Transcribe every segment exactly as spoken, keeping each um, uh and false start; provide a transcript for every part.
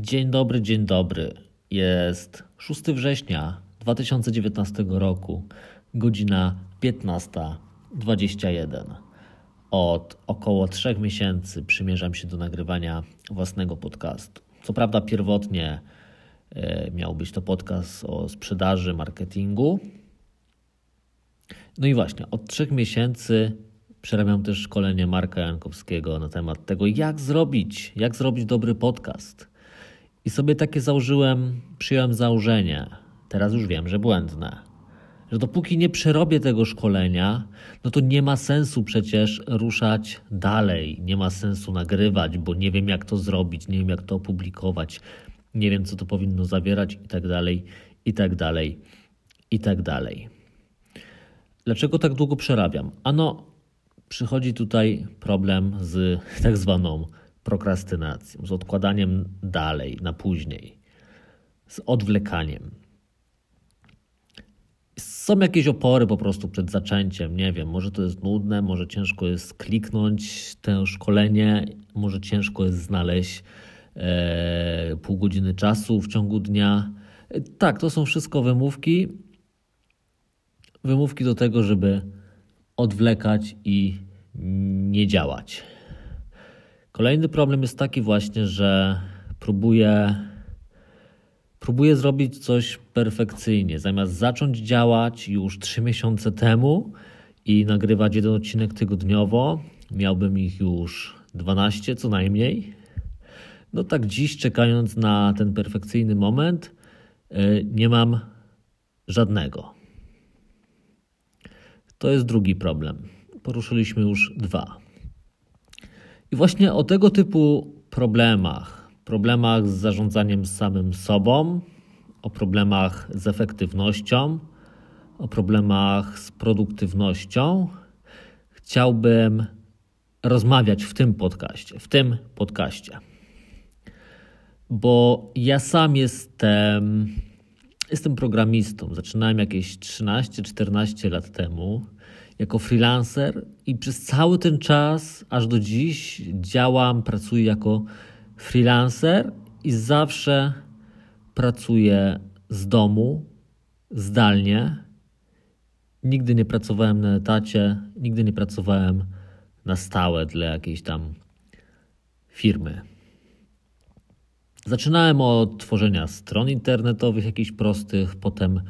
Dzień dobry, dzień dobry. Jest szóstego września dwa tysiące dziewiętnastego roku, godzina piętnasta dwadzieścia jeden. Od około trzech miesięcy przymierzam się do nagrywania własnego podcastu. Co prawda pierwotnie miał być to podcast o sprzedaży, marketingu. No i właśnie, od trzech miesięcy przerabiam też szkolenie Marka Jankowskiego na temat tego, jak zrobić, jak zrobić dobry podcast. I sobie takie założyłem, przyjąłem założenie, teraz już wiem, że błędne, że dopóki nie przerobię tego szkolenia, no to nie ma sensu przecież ruszać dalej, nie ma sensu nagrywać, bo nie wiem jak to zrobić, nie wiem jak to opublikować, nie wiem co to powinno zawierać i tak dalej, i tak dalej, i tak dalej. Dlaczego tak długo przerabiam? Ano, przychodzi tutaj problem z tak zwaną prokrastynacją, z odkładaniem dalej, na później, z odwlekaniem. Są jakieś opory po prostu przed zaczęciem, nie wiem, może to jest nudne, może ciężko jest kliknąć to szkolenie, może ciężko jest znaleźć e, pół godziny czasu w ciągu dnia. Tak, to są wszystko wymówki, wymówki do tego, żeby odwlekać i nie działać. Kolejny problem jest taki właśnie, że próbuję, próbuję zrobić coś perfekcyjnie. Zamiast zacząć działać już trzy miesiące temu i nagrywać jeden odcinek tygodniowo, miałbym ich już dwanaście co najmniej. No tak dziś, czekając na ten perfekcyjny moment, nie mam żadnego. To jest drugi problem. Poruszyliśmy już dwa. I właśnie o tego typu problemach, problemach z zarządzaniem samym sobą, o problemach z efektywnością, o problemach z produktywnością chciałbym rozmawiać w tym podcaście, w tym podcaście. Bo ja sam jestem, jestem programistą. Zaczynałem jakieś trzynaście czternaście lat temu jako freelancer i przez cały ten czas, aż do dziś, działam, pracuję jako freelancer i zawsze pracuję z domu, zdalnie. Nigdy nie pracowałem na etacie, nigdy nie pracowałem na stałe dla jakiejś tam firmy. Zaczynałem od tworzenia stron internetowych, jakichś prostych, potem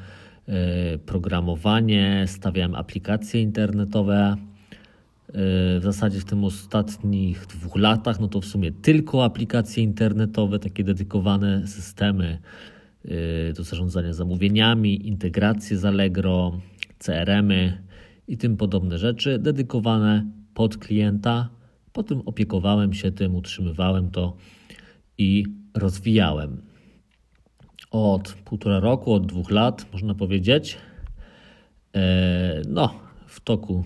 programowanie, stawiałem aplikacje internetowe. W zasadzie w tym ostatnich dwóch latach, no to w sumie tylko aplikacje internetowe, takie dedykowane systemy do zarządzania zamówieniami, integracje z Allegro, C R M-y i tym podobne rzeczy, dedykowane pod klienta. Potem opiekowałem się tym, utrzymywałem to i rozwijałem. Od półtora roku, od dwóch lat, można powiedzieć, no w toku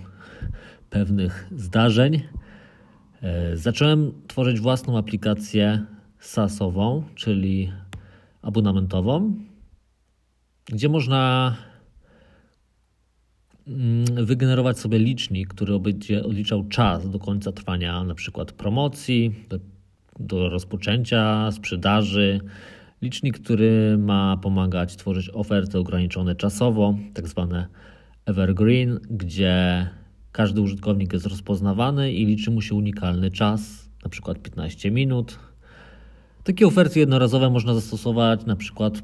pewnych zdarzeń zacząłem tworzyć własną aplikację SaaSową, czyli abonamentową, gdzie można wygenerować sobie licznik, który będzie odliczał czas do końca trwania na przykład promocji, do, do rozpoczęcia sprzedaży. Licznik, który ma pomagać tworzyć oferty ograniczone czasowo, tak zwane Evergreen, gdzie każdy użytkownik jest rozpoznawany i liczy mu się unikalny czas, na przykład piętnaście minut. Takie oferty jednorazowe można zastosować na przykład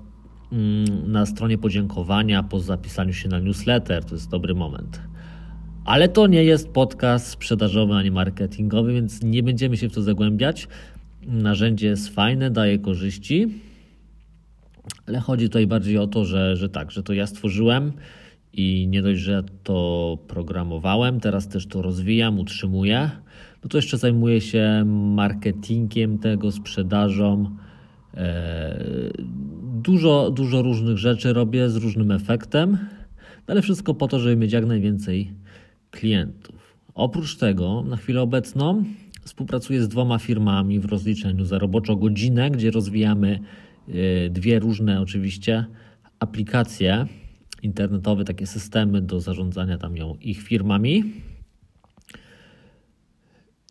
na stronie podziękowania po zapisaniu się na newsletter, to jest dobry moment. Ale to nie jest podcast sprzedażowy ani marketingowy, więc nie będziemy się w to zagłębiać. Narzędzie jest fajne, daje korzyści. Ale chodzi tutaj bardziej o to, że, że tak, że to ja stworzyłem i nie dość, że to programowałem, teraz też to rozwijam, utrzymuję, no to jeszcze zajmuję się marketingiem tego, sprzedażą. Dużo, dużo różnych rzeczy robię z różnym efektem, ale wszystko po to, żeby mieć jak najwięcej klientów. Oprócz tego na chwilę obecną współpracuję z dwoma firmami w rozliczeniu za roboczą godzinę, gdzie rozwijamy dwie różne oczywiście aplikacje internetowe, takie systemy do zarządzania tam ją ich firmami.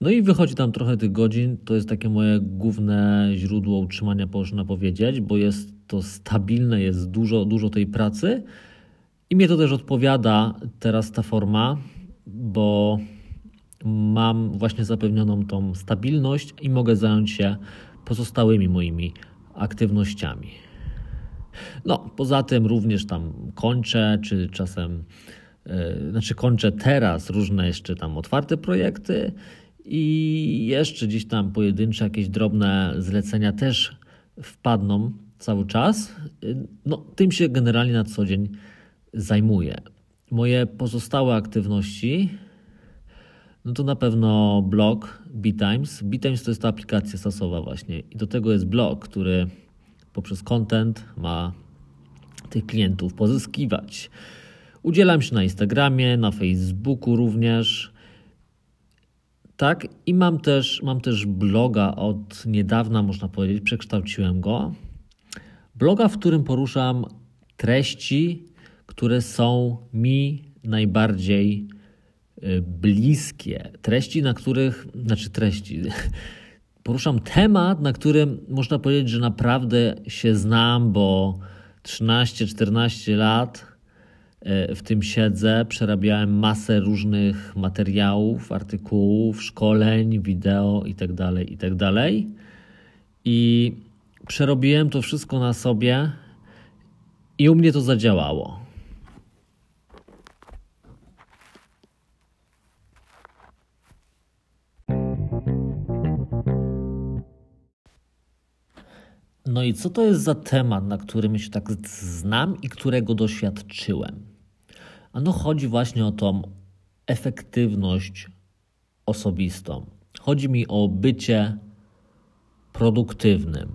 No i wychodzi tam trochę tych godzin, to jest takie moje główne źródło utrzymania, można powiedzieć, bo jest to stabilne, jest dużo, dużo tej pracy i mnie to też odpowiada teraz ta forma, bo mam właśnie zapewnioną tą stabilność i mogę zająć się pozostałymi moimi aktywnościami. No, poza tym również tam kończę, czy czasem, yy, znaczy kończę teraz różne jeszcze tam otwarte projekty i jeszcze gdzieś tam pojedyncze jakieś drobne zlecenia też wpadną cały czas. Yy, no, tym się generalnie na co dzień zajmuję. Moje pozostałe aktywności, no to na pewno blog BeTimes. BeTimes to jest ta aplikacja SaaSowa właśnie i do tego jest blog, który poprzez content ma tych klientów pozyskiwać. Udzielam się na Instagramie, na Facebooku również. Tak, i mam też, mam też bloga od niedawna, można powiedzieć, przekształciłem go. Bloga, w którym poruszam treści, które są mi najbardziej bliskie. Treści, na których, znaczy treści... Poruszam temat, na którym można powiedzieć, że naprawdę się znam, bo trzynaście czternaście lat w tym siedzę, przerabiałem masę różnych materiałów, artykułów, szkoleń, wideo itd., itd. I przerobiłem to wszystko na sobie i u mnie to zadziałało. No i co to jest za temat, na którym się tak znam i którego doświadczyłem? Ano chodzi właśnie o tą efektywność osobistą. Chodzi mi o bycie produktywnym.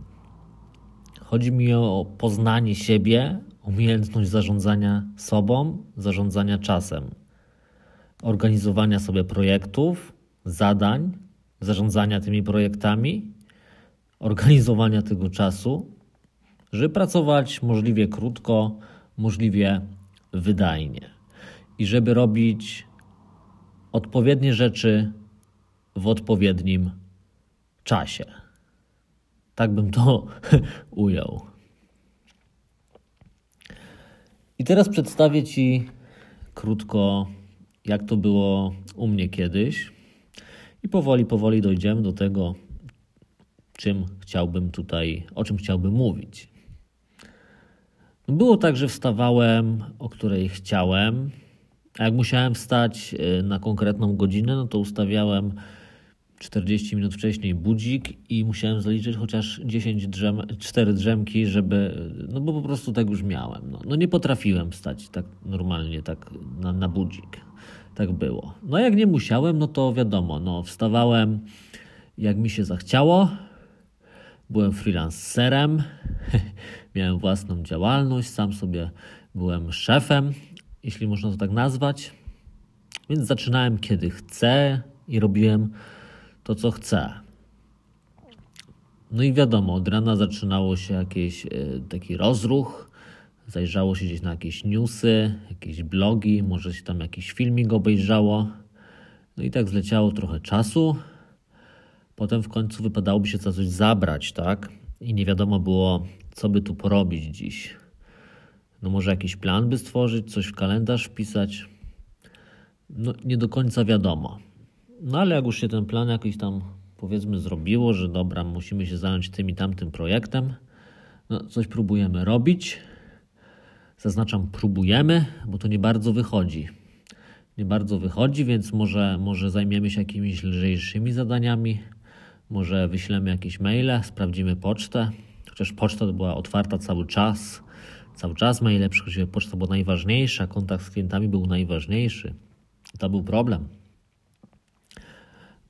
Chodzi mi o poznanie siebie, umiejętność zarządzania sobą, zarządzania czasem, organizowania sobie projektów, zadań, zarządzania tymi projektami, organizowania tego czasu, żeby pracować możliwie krótko, możliwie wydajnie i żeby robić odpowiednie rzeczy w odpowiednim czasie. Tak bym to ujął. I teraz przedstawię Ci krótko, jak to było u mnie kiedyś i powoli, powoli dojdziemy do tego, czym chciałbym tutaj, o czym chciałbym mówić. Było tak, że wstawałem, o której chciałem, a jak musiałem wstać na konkretną godzinę, no to ustawiałem czterdzieści minut wcześniej budzik i musiałem zaliczyć chociaż dziesięć drzem, cztery drzemki, żeby, no bo po prostu tak już miałem. No, no nie potrafiłem wstać tak normalnie, tak na, na budzik. Tak było. No a jak nie musiałem, no to wiadomo, no wstawałem jak mi się zachciało. Byłem freelancerem, miałem własną działalność, sam sobie byłem szefem, jeśli można to tak nazwać, więc zaczynałem kiedy chcę i robiłem to, co chcę. No i wiadomo, od rana zaczynało się jakiś taki rozruch, zajrzało się gdzieś na jakieś newsy, jakieś blogi, może się tam jakiś filmik obejrzało, no i tak zleciało trochę czasu. Potem w końcu wypadałoby się za coś zabrać, tak? I nie wiadomo było, co by tu porobić dziś. No może jakiś plan by stworzyć, coś w kalendarz wpisać. No nie do końca wiadomo. No ale jak już się ten plan jakiś tam, powiedzmy, zrobiło, że dobra, musimy się zająć tym i tamtym projektem. No coś próbujemy robić. Zaznaczam próbujemy, bo to nie bardzo wychodzi. Nie bardzo wychodzi, więc może, może zajmiemy się jakimiś lżejszymi zadaniami. Może wyślemy jakieś maile, sprawdzimy pocztę, chociaż poczta to była otwarta cały czas. Cały czas maile przychodziły, poczta była najważniejsza, kontakt z klientami był najważniejszy. To był problem.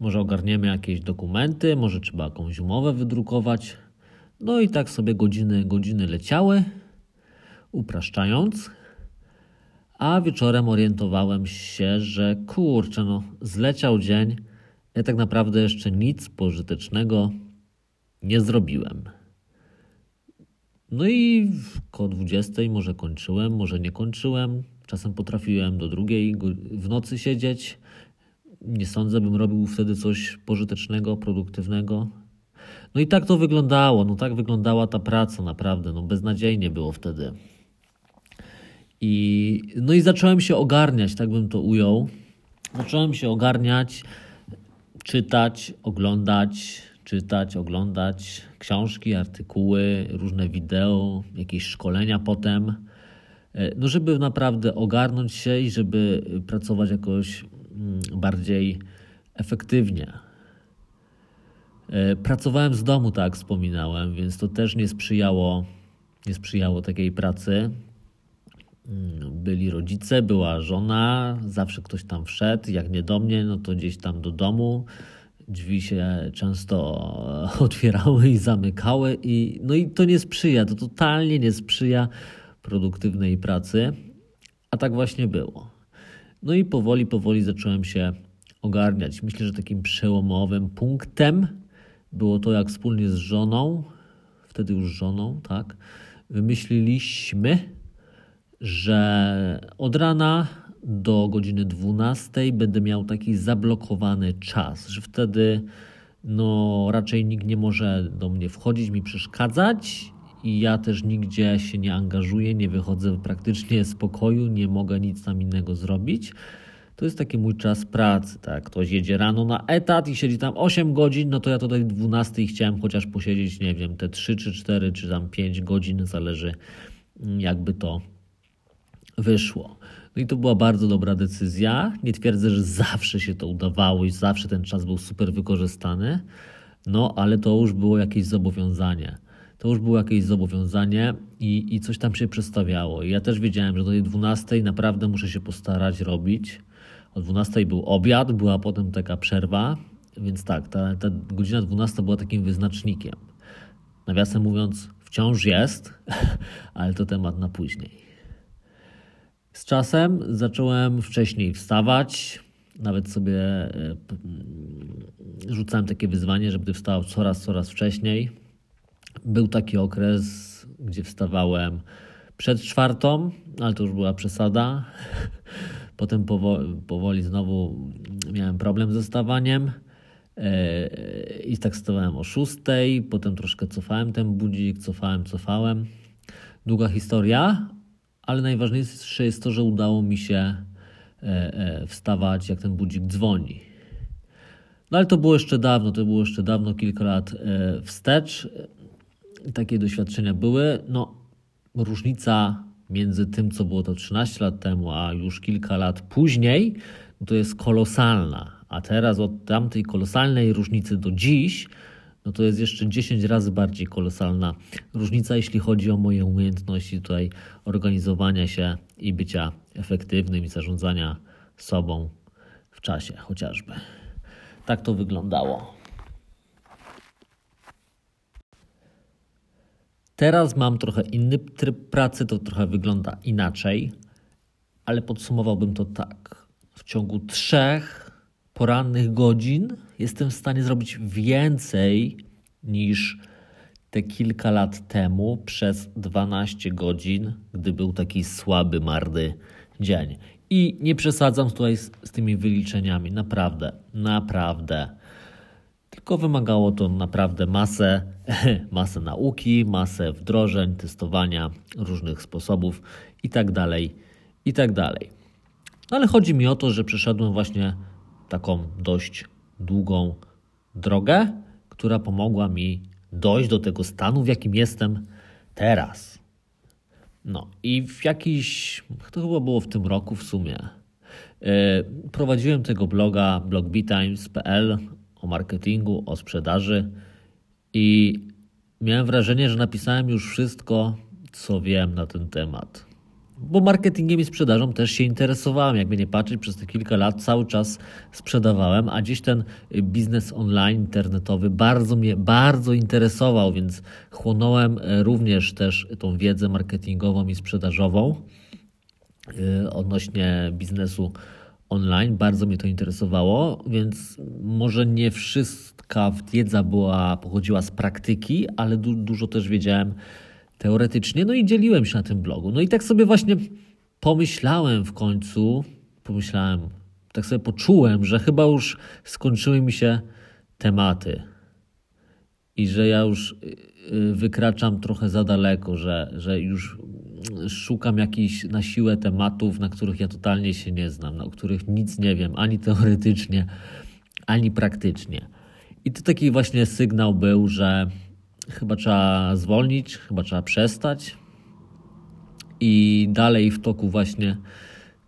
Może ogarniemy jakieś dokumenty, może trzeba jakąś umowę wydrukować. No i tak sobie godziny, godziny leciały, upraszczając. A wieczorem orientowałem się, że kurczę, no zleciał dzień. Ja tak naprawdę jeszcze nic pożytecznego nie zrobiłem. No i koło dwudziestej może kończyłem, może nie kończyłem. Czasem potrafiłem do drugiej w nocy siedzieć. nie sądzę, bym robił wtedy coś pożytecznego, produktywnego. No i tak to wyglądało, no tak wyglądała ta praca naprawdę, no beznadziejnie było wtedy. I, no i zacząłem się ogarniać, tak bym to ujął. Zacząłem się ogarniać, czytać, oglądać, czytać, oglądać książki, artykuły, różne wideo, jakieś szkolenia potem. No żeby naprawdę ogarnąć się i żeby pracować jakoś bardziej efektywnie. Pracowałem z domu, tak jak wspominałem, więc to też nie sprzyjało, nie sprzyjało takiej pracy. Byli rodzice, była żona, zawsze ktoś tam wszedł, jak nie do mnie, no to gdzieś tam do domu. Drzwi się często otwierały i zamykały i, no i to nie sprzyja, to totalnie nie sprzyja produktywnej pracy, a tak właśnie było. No i powoli, powoli zacząłem się ogarniać. Myślę, że takim przełomowym punktem było to, jak wspólnie z żoną, wtedy już żoną, tak, wymyśliliśmy, że od rana do godziny dwunastej będę miał taki zablokowany czas, że wtedy no raczej nikt nie może do mnie wchodzić, mi przeszkadzać i ja też nigdzie się nie angażuję, nie wychodzę praktycznie z pokoju, nie mogę nic tam innego zrobić. To jest taki mój czas pracy, tak? Ktoś jedzie rano na etat i siedzi tam osiem godzin, no to ja tutaj dwunastej chciałem chociaż posiedzieć, nie wiem, te trzy czy cztery czy tam pięć godzin, zależy jakby to wyszło. No i to była bardzo dobra decyzja. Nie twierdzę, że zawsze się to udawało i zawsze ten czas był super wykorzystany, no ale to już było jakieś zobowiązanie. To już było jakieś zobowiązanie i, i coś tam się przestawiało. I ja też wiedziałem, że do tej dwunastej naprawdę muszę się postarać robić. O dwunastej był obiad, była potem taka przerwa, więc tak, ta, ta godzina dwunasta była takim wyznacznikiem. Nawiasem mówiąc, wciąż jest, ale to temat na później. Z czasem zacząłem wcześniej wstawać, nawet sobie rzucałem takie wyzwanie, żeby wstał coraz, coraz wcześniej. Był taki okres, gdzie wstawałem przed czwartą, ale to już była przesada. Potem powoli, powoli znowu miałem problem ze stawaniem i tak wstawałem o szóstej, potem troszkę cofałem ten budzik, cofałem, cofałem. Długa historia. Ale najważniejsze jest to, że udało mi się wstawać, jak ten budzik dzwoni. No ale to było jeszcze dawno, to było jeszcze dawno, kilka lat wstecz. Takie doświadczenia były. No, różnica między tym, co było to trzynaście lat temu, a już kilka lat później, no to jest kolosalna. A teraz od tamtej kolosalnej różnicy do dziś, no to jest jeszcze dziesięć razy bardziej kolosalna różnica, jeśli chodzi o moje umiejętności tutaj organizowania się i bycia efektywnym i zarządzania sobą w czasie chociażby. Tak to wyglądało. Teraz mam trochę inny tryb pracy, to trochę wygląda inaczej, ale podsumowałbym to tak. W ciągu trzech porannych godzin jestem w stanie zrobić więcej niż te kilka lat temu przez dwanaście godzin, gdy był taki słaby, marny dzień. I nie przesadzam tutaj z, z tymi wyliczeniami. Naprawdę, naprawdę. Tylko wymagało to naprawdę masę, masę nauki, masę wdrożeń, testowania różnych sposobów i tak dalej, i tak dalej. No ale chodzi mi o to, że przeszedłem właśnie taką dość długą drogę, która pomogła mi dojść do tego stanu, w jakim jestem teraz. No i w jakiś, to chyba było w tym roku w sumie, yy, prowadziłem tego bloga, blog BeTimes kropka pe el, o marketingu, o sprzedaży i miałem wrażenie, że napisałem już wszystko, co wiem na ten temat. Bo marketingiem i sprzedażą też się interesowałem. Jakby nie patrzeć, przez te kilka lat cały czas sprzedawałem, a dziś ten biznes online, internetowy bardzo mnie, bardzo interesował, więc chłonąłem również też tą wiedzę marketingową i sprzedażową odnośnie biznesu online. Bardzo mnie to interesowało, więc może nie wszystka wiedza była, pochodziła z praktyki, ale du- dużo też wiedziałem teoretycznie, no i dzieliłem się na tym blogu. No i tak sobie właśnie pomyślałem w końcu, pomyślałem tak sobie poczułem, że chyba już skończyły mi się tematy i że ja już wykraczam trochę za daleko, że, że już szukam jakichś na siłę tematów, na których ja totalnie się nie znam, na których nic nie wiem, ani teoretycznie, ani praktycznie. I to taki właśnie sygnał był, że chyba trzeba zwolnić, chyba trzeba przestać i dalej w toku właśnie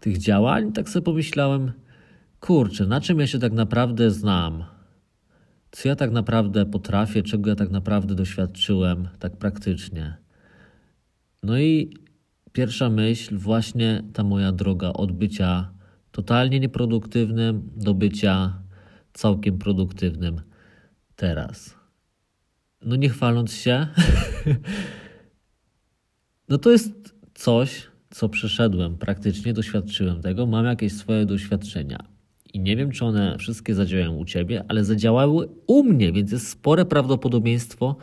tych działań tak sobie pomyślałem, kurczę, na czym ja się tak naprawdę znam, co ja tak naprawdę potrafię, czego ja tak naprawdę doświadczyłem tak praktycznie. No i pierwsza myśl, właśnie ta moja droga od bycia totalnie nieproduktywnym do bycia całkiem produktywnym teraz. No nie chwaląc się, no to jest coś, co przeszedłem, praktycznie doświadczyłem tego, mam jakieś swoje doświadczenia. I nie wiem, czy one wszystkie zadziałają u Ciebie, ale zadziałały u mnie, więc jest spore prawdopodobieństwo,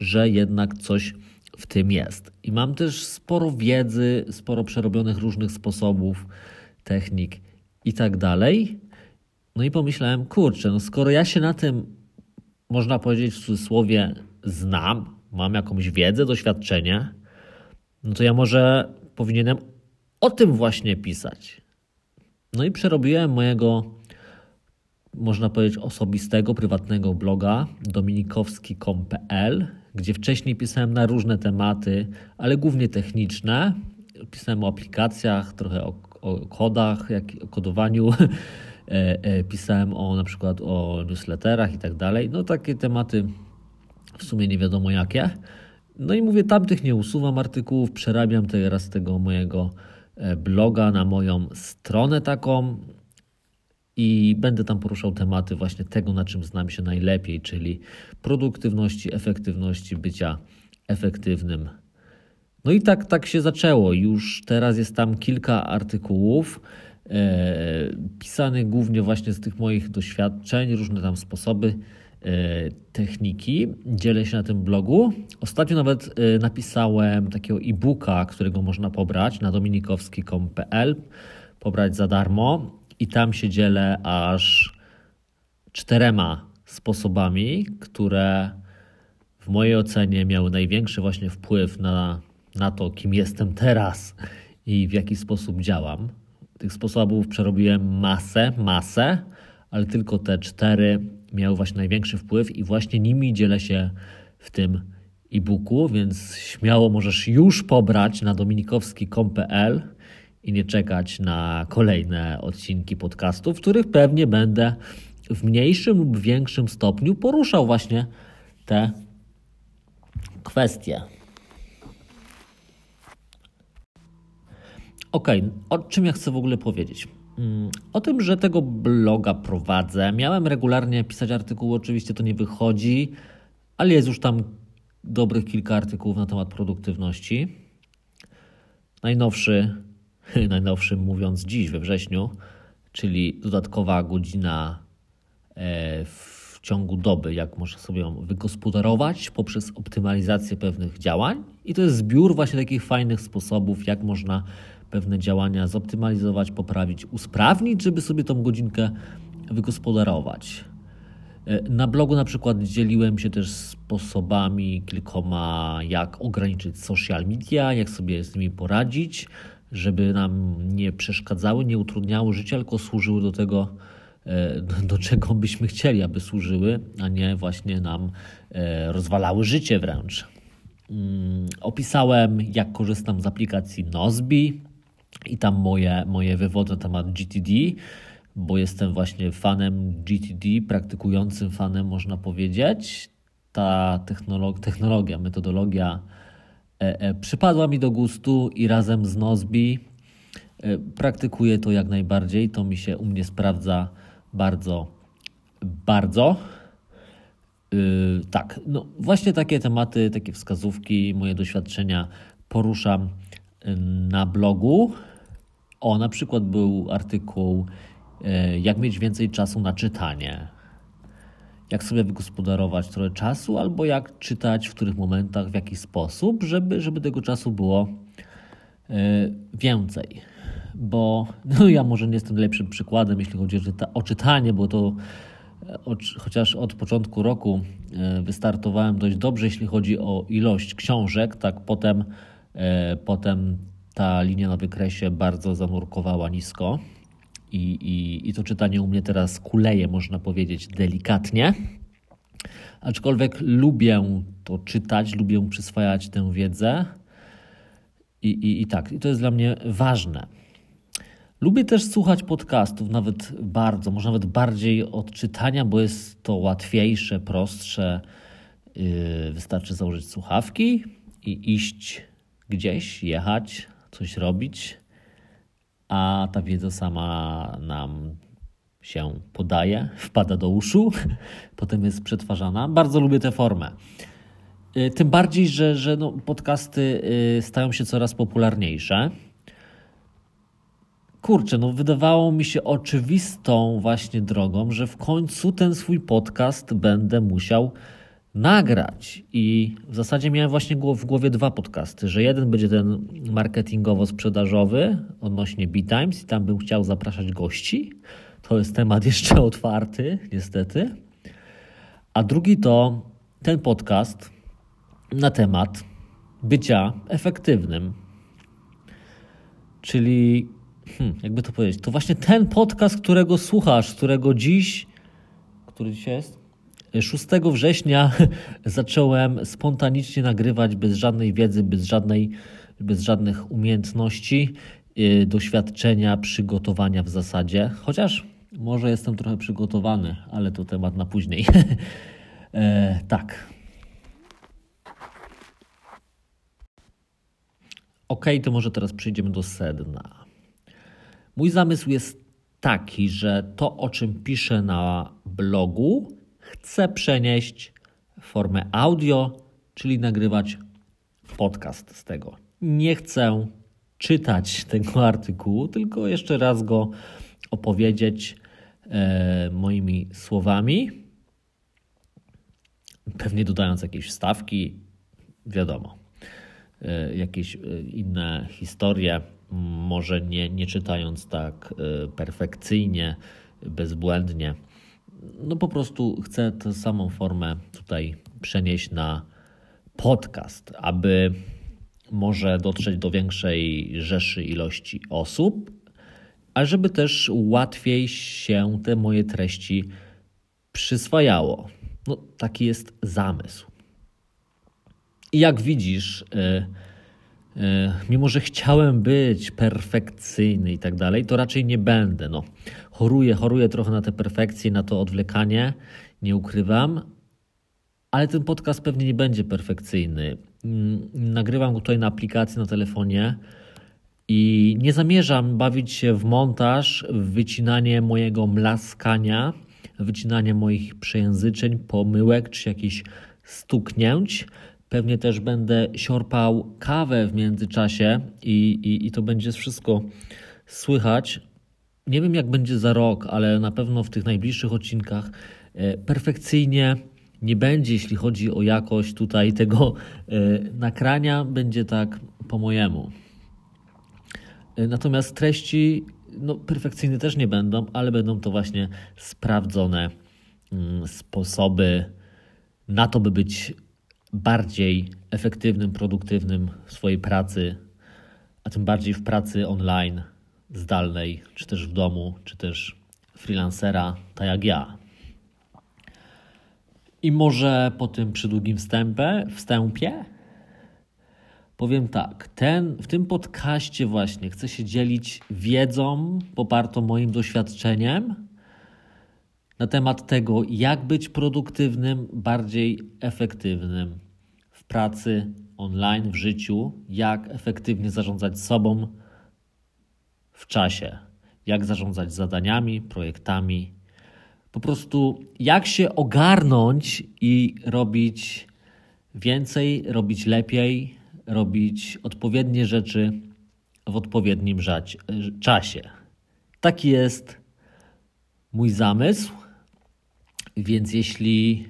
że jednak coś w tym jest. I mam też sporo wiedzy, sporo przerobionych różnych sposobów, technik i tak dalej. No i pomyślałem, kurczę, no skoro ja się na tym, można powiedzieć w cudzysłowie, znam, mam jakąś wiedzę, doświadczenie, no to ja może powinienem o tym właśnie pisać. No i przerobiłem mojego, można powiedzieć, osobistego, prywatnego bloga dominikowski kropka com kropka p l, gdzie wcześniej pisałem na różne tematy, ale głównie techniczne. Pisałem o aplikacjach, trochę o, o kodach, jak, o kodowaniu. Pisałem o, na przykład o newsletterach i tak dalej. No takie tematy w sumie nie wiadomo jakie. No i mówię, tamtych nie usuwam artykułów, przerabiam teraz tego mojego bloga na moją stronę taką i będę tam poruszał tematy właśnie tego, na czym znam się najlepiej, czyli produktywności, efektywności, bycia efektywnym. No i tak, tak się zaczęło. Już teraz jest tam kilka artykułów yy, pisanych głównie właśnie z tych moich doświadczeń, różne tam sposoby, yy, techniki. Dzielę się na tym blogu. Ostatnio nawet yy, napisałem takiego e-booka, którego można pobrać na dominikowski kropka com kropka p l, pobrać za darmo i tam się dzielę aż czterema sposobami, które w mojej ocenie miały największy właśnie wpływ na, na to, kim jestem teraz i w jaki sposób działam. Tych sposobów przerobiłem masę, masę, ale tylko te cztery miały właśnie największy wpływ i właśnie nimi dzielę się w tym e-booku, więc śmiało możesz już pobrać na dominikowski kropka com kropka p l i nie czekać na kolejne odcinki podcastów, w których pewnie będę w mniejszym lub większym stopniu poruszał właśnie te kwestie. Ok, o czym ja chcę w ogóle powiedzieć? O tym, że tego bloga prowadzę. Miałem regularnie pisać artykuły, oczywiście to nie wychodzi, ale jest już tam dobrych kilka artykułów na temat produktywności. Najnowszy, najnowszy mówiąc dziś we wrześniu, czyli dodatkowa godzina w ciągu doby, jak można sobie ją wygospodarować poprzez optymalizację pewnych działań. I to jest zbiór właśnie takich fajnych sposobów, jak można pewne działania zoptymalizować, poprawić, usprawnić, żeby sobie tą godzinkę wygospodarować. Na blogu na przykład dzieliłem się też sposobami kilkoma, jak ograniczyć social media, jak sobie z nimi poradzić, żeby nam nie przeszkadzały, nie utrudniały życia, tylko służyły do tego, do czego byśmy chcieli, aby służyły, a nie właśnie nam rozwalały życie wręcz. Opisałem, jak korzystam z aplikacji Nozbe i tam moje, moje wywody na temat G T D, bo jestem właśnie fanem G T D, praktykującym fanem, można powiedzieć. Ta technolog- technologia, metodologia e, e, przypadła mi do gustu i razem z Nozbe e, praktykuję to jak najbardziej. To mi się u mnie sprawdza bardzo, bardzo. Yy, tak, no właśnie takie tematy, takie wskazówki, moje doświadczenia poruszam yy, na blogu. O, na przykład był artykuł yy, jak mieć więcej czasu na czytanie. Jak sobie wygospodarować trochę czasu, albo jak czytać, w których momentach, w jaki sposób, żeby, żeby tego czasu było yy, więcej. bo no ja może nie jestem lepszym przykładem, jeśli chodzi o czytanie, bo to chociaż od początku roku wystartowałem dość dobrze, jeśli chodzi o ilość książek, tak potem, potem ta linia na wykresie bardzo zanurkowała nisko i, i, i to czytanie u mnie teraz kuleje, można powiedzieć delikatnie. Aczkolwiek lubię to czytać, lubię przyswajać tę wiedzę i, i, i tak, i to jest dla mnie ważne. Lubię też słuchać podcastów, nawet bardzo, może nawet bardziej od czytania, bo jest to łatwiejsze, prostsze. Yy, wystarczy założyć słuchawki i iść gdzieś, jechać, coś robić, a ta wiedza sama nam się podaje, wpada do uszu, potem jest przetwarzana. Bardzo lubię tę formę. Yy, tym bardziej, że, że no, podcasty yy, stają się coraz popularniejsze. Kurczę, no wydawało mi się oczywistą właśnie drogą, że w końcu ten swój podcast będę musiał nagrać i w zasadzie miałem właśnie w głowie dwa podcasty, że jeden będzie ten marketingowo-sprzedażowy odnośnie BeTimes i tam bym chciał zapraszać gości, to jest temat jeszcze otwarty niestety, a drugi to ten podcast na temat bycia efektywnym, czyli Hmm, jakby to powiedzieć, to właśnie ten podcast, którego słuchasz, którego dziś, który dzisiaj jest, szóstego września zacząłem spontanicznie nagrywać bez żadnej wiedzy, bez, żadnej, bez żadnych umiejętności, yy, doświadczenia, przygotowania w zasadzie, chociaż może jestem trochę przygotowany, ale to temat na później. e, tak. Okej, okay, to może teraz przejdziemy do sedna. Mój zamysł jest taki, że to, o czym piszę na blogu, chcę przenieść w formę audio, czyli nagrywać podcast z tego. Nie chcę czytać tego artykułu, tylko jeszcze raz go opowiedzieć e, moimi słowami, pewnie dodając jakieś wstawki, wiadomo, e, jakieś e, inne historie. Może nie, nie czytając tak y, perfekcyjnie, bezbłędnie. No po prostu chcę tę samą formę tutaj przenieść na podcast, aby może dotrzeć do większej rzeszy ilości osób, a żeby też łatwiej się te moje treści przyswajało. No taki jest zamysł. I jak widzisz... Y, Mimo, że chciałem być perfekcyjny i tak dalej, to raczej nie będę. No, choruję, choruję trochę na te perfekcje, na to odwlekanie, nie ukrywam, ale ten podcast pewnie nie będzie perfekcyjny. Nagrywam go tutaj na aplikacji na telefonie i nie zamierzam bawić się w montaż, w wycinanie mojego mlaskania, wycinanie moich przejęzyczeń, pomyłek czy jakichś stuknięć. Pewnie też będę siorpał kawę w międzyczasie i, i, i to będzie wszystko słychać. Nie wiem, jak będzie za rok, ale na pewno w tych najbliższych odcinkach perfekcyjnie nie będzie, jeśli chodzi o jakość tutaj tego nagrania. Będzie tak po mojemu. Natomiast treści no, perfekcyjne też nie będą, ale będą to właśnie sprawdzone sposoby na to, by być bardziej efektywnym, produktywnym w swojej pracy, a tym bardziej w pracy online, zdalnej, czy też w domu, czy też freelancera, tak jak ja. I może po tym przydługim wstępie, wstępie powiem tak, ten, w tym podcaście właśnie chcę się dzielić wiedzą popartą moim doświadczeniem, na temat tego, jak być produktywnym, bardziej efektywnym w pracy, online, w życiu, jak efektywnie zarządzać sobą w czasie, jak zarządzać zadaniami, projektami, po prostu jak się ogarnąć i robić więcej, robić lepiej, robić odpowiednie rzeczy w odpowiednim czasie. Taki jest mój zamysł. Więc jeśli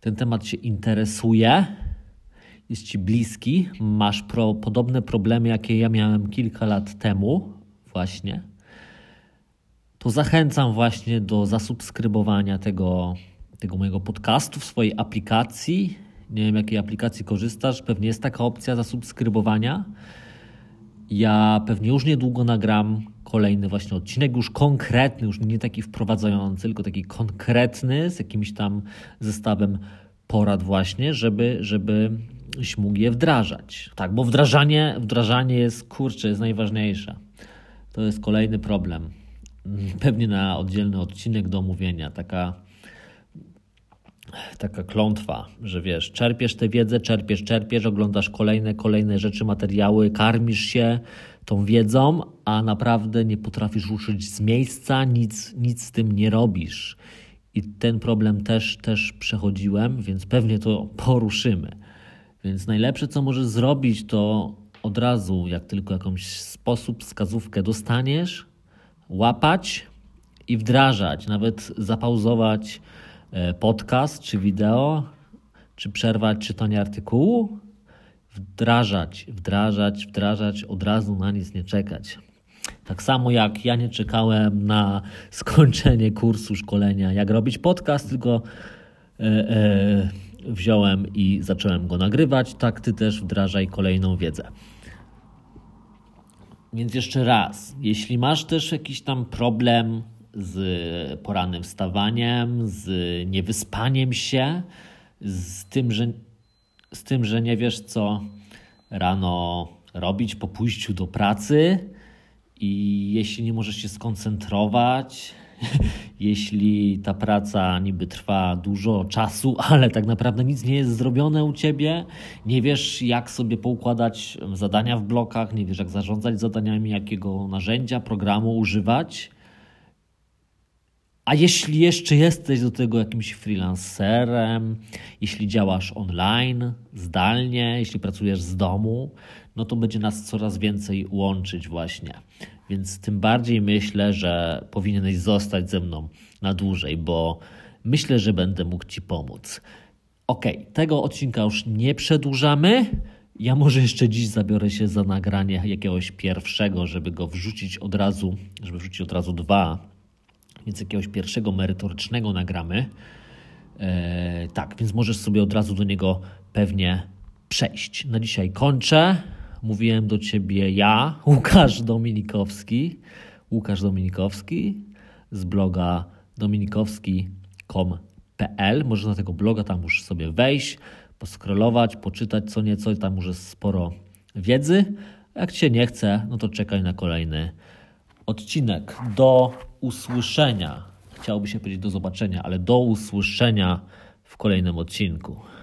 ten temat Cię interesuje, jest Ci bliski, masz pro, podobne problemy, jakie ja miałem kilka lat temu właśnie, to zachęcam właśnie do zasubskrybowania tego, tego mojego podcastu w swojej aplikacji. Nie wiem, jakiej aplikacji korzystasz. Pewnie jest taka opcja zasubskrybowania. Ja pewnie już niedługo nagram kolejny właśnie odcinek, już konkretny, już nie taki wprowadzający, tylko taki konkretny, z jakimś tam zestawem porad właśnie, żeby, żebyś mógł je wdrażać. Tak, bo wdrażanie, wdrażanie jest, kurczę, jest najważniejsze. To jest kolejny problem. Pewnie na oddzielny odcinek do omówienia. Taka, taka klątwa, że wiesz, czerpiesz tę wiedzę, czerpiesz, czerpiesz, oglądasz kolejne, kolejne rzeczy, materiały, karmisz się tą wiedzą, a naprawdę nie potrafisz ruszyć z miejsca, nic, nic z tym nie robisz. I ten problem też, też przechodziłem, więc pewnie to poruszymy. Więc najlepsze, co możesz zrobić, to od razu, jak tylko jakąś sposób, wskazówkę dostaniesz, łapać i wdrażać, nawet zapauzować podcast, czy wideo, czy przerwać czytanie artykułu, wdrażać, wdrażać, wdrażać, od razu na nic nie czekać. Tak samo jak ja nie czekałem na skończenie kursu szkolenia, jak robić podcast, tylko e, e, wziąłem i zacząłem go nagrywać, tak ty też wdrażaj kolejną wiedzę. Więc jeszcze raz, jeśli masz też jakiś tam problem z porannym wstawaniem, z niewyspaniem się, z tym, że, z tym, że nie wiesz, co rano robić po pójściu do pracy i jeśli nie możesz się skoncentrować, jeśli ta praca niby trwa dużo czasu, ale tak naprawdę nic nie jest zrobione u ciebie, nie wiesz, jak sobie poukładać zadania w blokach, nie wiesz, jak zarządzać zadaniami, jakiego narzędzia, programu używać. A jeśli jeszcze jesteś do tego jakimś freelancerem, jeśli działasz online, zdalnie, jeśli pracujesz z domu, no to będzie nas coraz więcej łączyć właśnie. Więc tym bardziej myślę, że powinieneś zostać ze mną na dłużej, bo myślę, że będę mógł ci pomóc. Ok, tego odcinka już nie przedłużamy. Ja może jeszcze dziś zabiorę się za nagranie jakiegoś pierwszego, żeby go wrzucić od razu, żeby wrzucić od razu dwa. Więc jakiegoś pierwszego merytorycznego nagramy. Eee, tak, więc możesz sobie od razu do niego pewnie przejść. Na dzisiaj kończę. Mówiłem do ciebie ja, Łukasz Dominikowski. Łukasz Dominikowski z bloga dominikowski kropka com kropka pe el. Możesz na tego bloga tam już sobie wejść, poskrolować, poczytać co nieco. Tam już jest sporo wiedzy. Jak ci się nie chce, no to czekaj na kolejny odcinek. Do usłyszenia. Chciałoby się powiedzieć do zobaczenia, ale do usłyszenia w kolejnym odcinku.